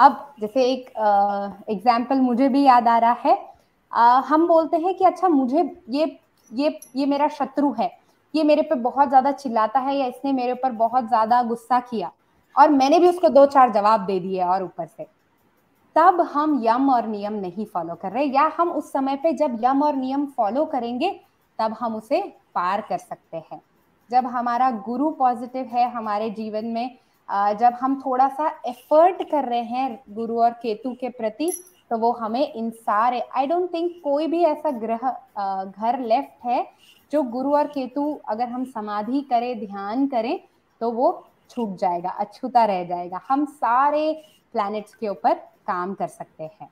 अब जैसे एक एग्जाम्पल मुझे भी याद आ रहा है, हम बोलते हैं कि अच्छा मुझे ये मेरा शत्रु है, ये मेरे पे बहुत ज़्यादा चिल्लाता है या इसने मेरे ऊपर बहुत ज़्यादा गुस्सा किया और मैंने भी उसको दो चार जवाब दे दिए और ऊपर से, तब हम यम और नियम नहीं फॉलो कर रहे, या हम उस समय पे जब यम और नियम फॉलो करेंगे तब हम उसे पार कर सकते हैं। जब हमारा गुरु पॉजिटिव है हमारे जीवन में, जब हम थोड़ा सा एफर्ट कर रहे हैं गुरु और केतु के प्रति, तो वो हमें इन सारे, आई डोंट थिंक कोई भी ऐसा ग्रह घर लेफ्ट है जो गुरु और केतु अगर हम समाधि करें, ध्यान करें तो वो छूट जाएगा, अछूता रह जाएगा। हम सारे प्लैनेट्स के ऊपर काम कर सकते हैं।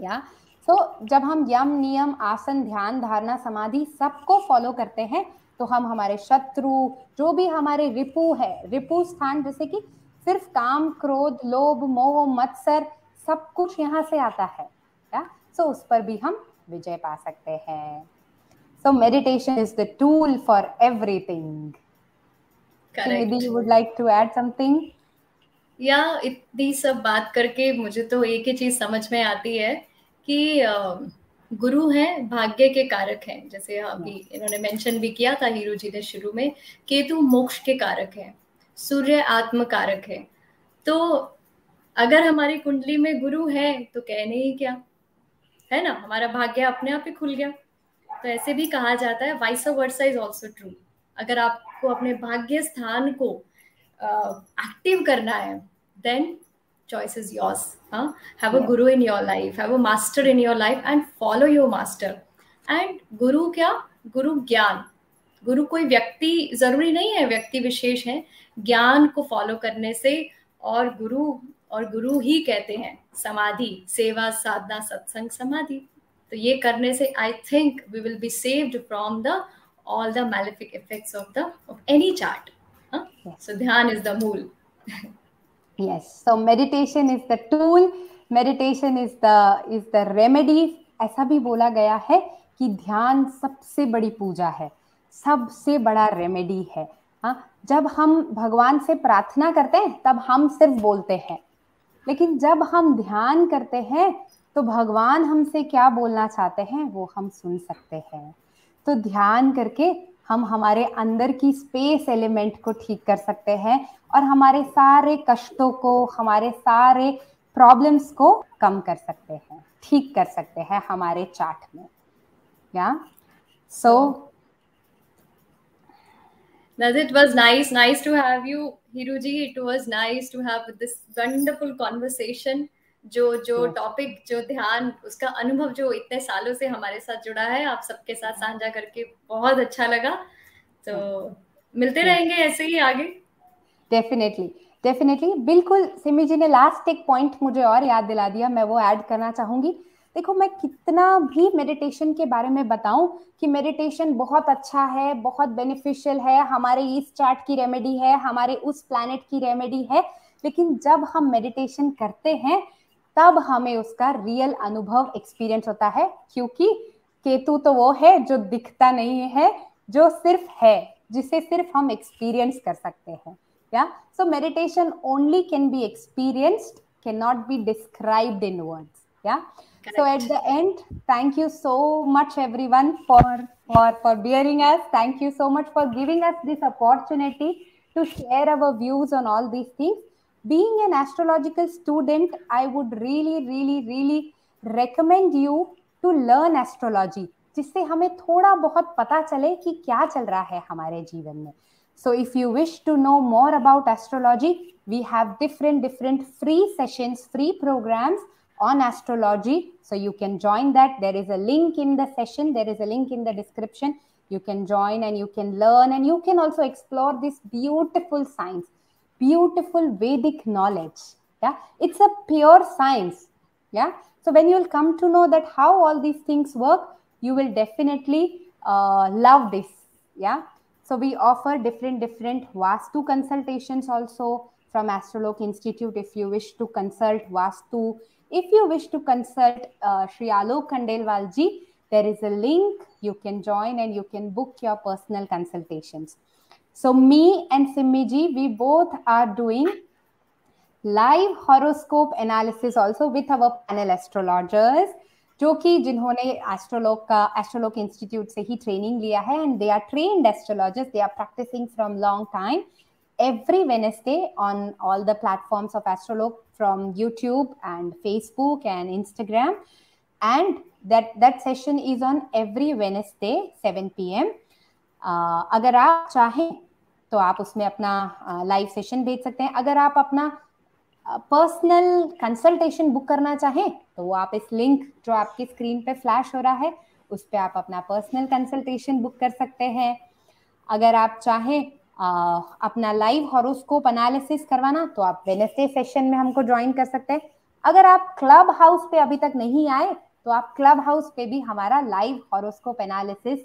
या सो जब हम यम नियम आसन ध्यान धारणा समाधि सबको फॉलो करते हैं तो हम हमारे शत्रु, जो भी हमारे रिपु है, रिपु स्थान जैसे कि सिर्फ काम क्रोध लोभ मोह मत्सर सब कुछ यहाँ से आता है, या सो उस पर भी हम विजय पा सकते हैं। So meditation is the tool for everything. Nidhi, you would like to add something? या इतनी सब बात करके मुझे तो एक ही चीज समझ में आती है कि गुरु हैं, भाग्य के कारक हैं, जैसे अभी इन्होंने मेंशन भी किया था हीरू जी ने शुरू में। केतु मोक्ष के कारक है, सूर्य आत्म कारक है। तो अगर हमारी कुंडली में गुरु है तो कहने ही क्या है ना, हमारा भाग्य अपने आप ही खुल गया। तो ऐसे भी कहा जाता है vice versa is also true. अगर आपको अपने भाग्य स्थान को एक्टिव करना है, then choice is yours. Have a guru in your life, have a master in your life and follow your master. And guru क्या? Guru ज्ञान। Guru कोई व्यक्ति जरूरी नहीं है, व्यक्ति विशेष है। ज्ञान को follow करने से और गुरु ही कहते हैं समाधि, सेवा, साधना, सत्संग, समाधि। तो ये करने से I think we will be saved from the all the malefic effects of the of any chart. So ध्यान is the मूल. Yes, so meditation is the tool, meditation is the remedy. ऐसा भी बोला गया है कि ध्यान सबसे बड़ी पूजा है, सबसे बड़ा रेमेडी है। हाँ, जब हम भगवान से प्रार्थना करते हैं तब हम सिर्फ बोलते हैं, लेकिन जब हम ध्यान करते हैं तो भगवान हमसे क्या बोलना चाहते हैं वो हम सुन सकते हैं। तो ध्यान करके हम हमारे अंदर की स्पेस एलिमेंट को ठीक कर सकते हैं और हमारे सारे कष्टों को, हमारे सारे प्रॉब्लम्स को कम कर सकते हैं, ठीक कर सकते हैं हमारे चार्ट में। Yeah so It was nice to have you, Hiru ji. It was nice to have this wonderful conversation. जो टॉपिक, जो ध्यान, उसका अनुभव जो इतने सालों से हमारे साथ जुड़ा है, आप सबके साथ साझा करके बहुत अच्छा लगा। तो मिलते रहेंगे ऐसे ही आगे। डेफिनेटली बिल्कुल। सिमी जी ने लास्ट एक पॉइंट मुझे और याद दिला दिया, मैं वो ऐड करना चाहूंगी। देखो, मैं कितना भी मेडिटेशन के बारे में बताऊं कि मेडिटेशन बहुत अच्छा है, बहुत बेनिफिशियल है, हमारे इस चार्ट की रेमेडी है, हमारे उस प्लैनेट की रेमेडी है, लेकिन जब हम मेडिटेशन करते हैं तब हमें उसका रियल अनुभव, एक्सपीरियंस होता है। क्योंकि केतु तो वो है जो दिखता नहीं है, जो सिर्फ है, जिसे सिर्फ हम एक्सपीरियंस कर सकते हैं। Yeah so meditation only can be experienced, can not be described in words. Yeah so at the end, thank you so much everyone for bearing us, thank you so much for giving us this opportunity to share our views on all these things. Being an astrological student, I would really recommend you to learn astrology, जिससे हमें थोड़ा बहुत पता चले कि क्या चल रहा है हमारे जीवन में। So if you wish to know more about astrology, we have different free sessions, free programs on astrology. So you can join that. There is a link in the session. There is a link in the description. You can join and you can learn and you can also explore this beautiful science. Beautiful Vedic knowledge. Yeah, it's a pure science. Yeah, so when you will come to know that how all these things work, you will definitely love this. Yeah, so we offer different Vastu consultations also from Astrolog Institute. If you wish to consult Vastu, if you wish to consult Shri Alok Khandelwal Ji, there is a link. You can join and you can book your personal consultations. So me and Simmi ji, we both are doing live horoscope analysis also with our panel astrologers, जो कि जिन्होंने एस्ट्रोलॉग institute से ही training लिया है, and they are trained astrologers, they are practising from long time every Wednesday on all the platforms of Astrolog from YouTube and Facebook and Instagram, and that session is on every Wednesday 7 PM. अगर आप चाहें तो आप उसमें अपना live session भेज सकते हैं. अगर आप अपना पर्सनल कंसल्टेशन बुक करना चाहें तो वो आप इस लिंक जो आपकी स्क्रीन पे फ्लैश हो रहा है उस पर आप अपना पर्सनल कंसल्टेशन बुक कर सकते हैं. अगर आप चाहें अपना लाइव हॉरोस्कोप एनालिसिस करवाना तो आप वेडनेसडे सेशन में हमको ज्वाइन कर सकते हैं. अगर आप क्लब हाउस पे अभी तक नहीं आए तो आप क्लब हाउस पे भी हमारा लाइव हॉरोस्कोप एनालिसिस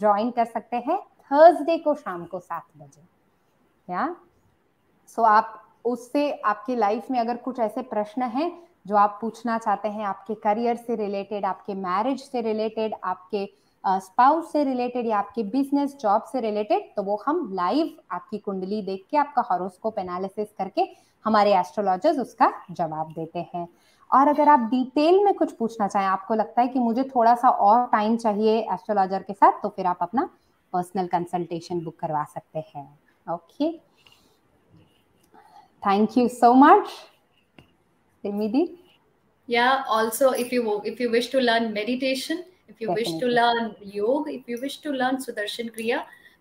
ज्वाइन कर सकते हैं थर्सडे को शाम को 7 बजे. या सो आप उससे आपकी लाइफ में अगर कुछ ऐसे प्रश्न हैं जो आप पूछना चाहते हैं, आपके करियर से रिलेटेड, आपके मैरिज से रिलेटेड, आपके स्पाउस से रिलेटेड या आपके बिजनेस जॉब से रिलेटेड, तो वो हम लाइव आपकी कुंडली देख के, आपका हॉरोस्कोप एनालिसिस करके हमारे एस्ट्रोलॉजर्स उसका जवाब देते हैं. और अगर आप डिटेल में कुछ पूछना चाहें, आपको लगता है कि मुझे थोड़ा सा और टाइम चाहिए एस्ट्रोलॉजर के साथ, तो फिर आप अपना पर्सनल कंसल्टेशन बुक करवा सकते हैं. Okay, thank you so much Simi the. Yeah also if you wish to learn meditation, if you Definitely. wish to learn yoga, if you wish to learn Sudarshan Kriya,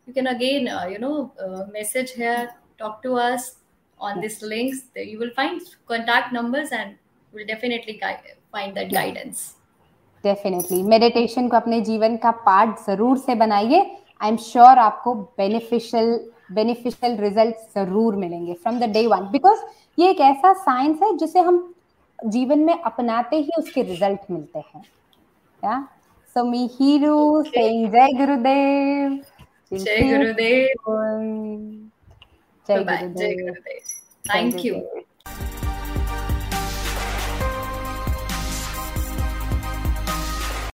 you can again message here, talk to us on these links. You will find contact numbers and will definitely find that guidance. Definitely meditation को अपने जीवन का part जरूर से बनाइए. I am sure आपको beneficial results जरूर मिलेंगे from the day one, because ये एक ऐसा science है जिसे हम जीवन में अपनाते ही उसके result मिलते हैं. Yeah. So Mihiru saying Jai Gurudev. Jai Gurudev. Jai Gurudev. Jai Gurudev. Thank you.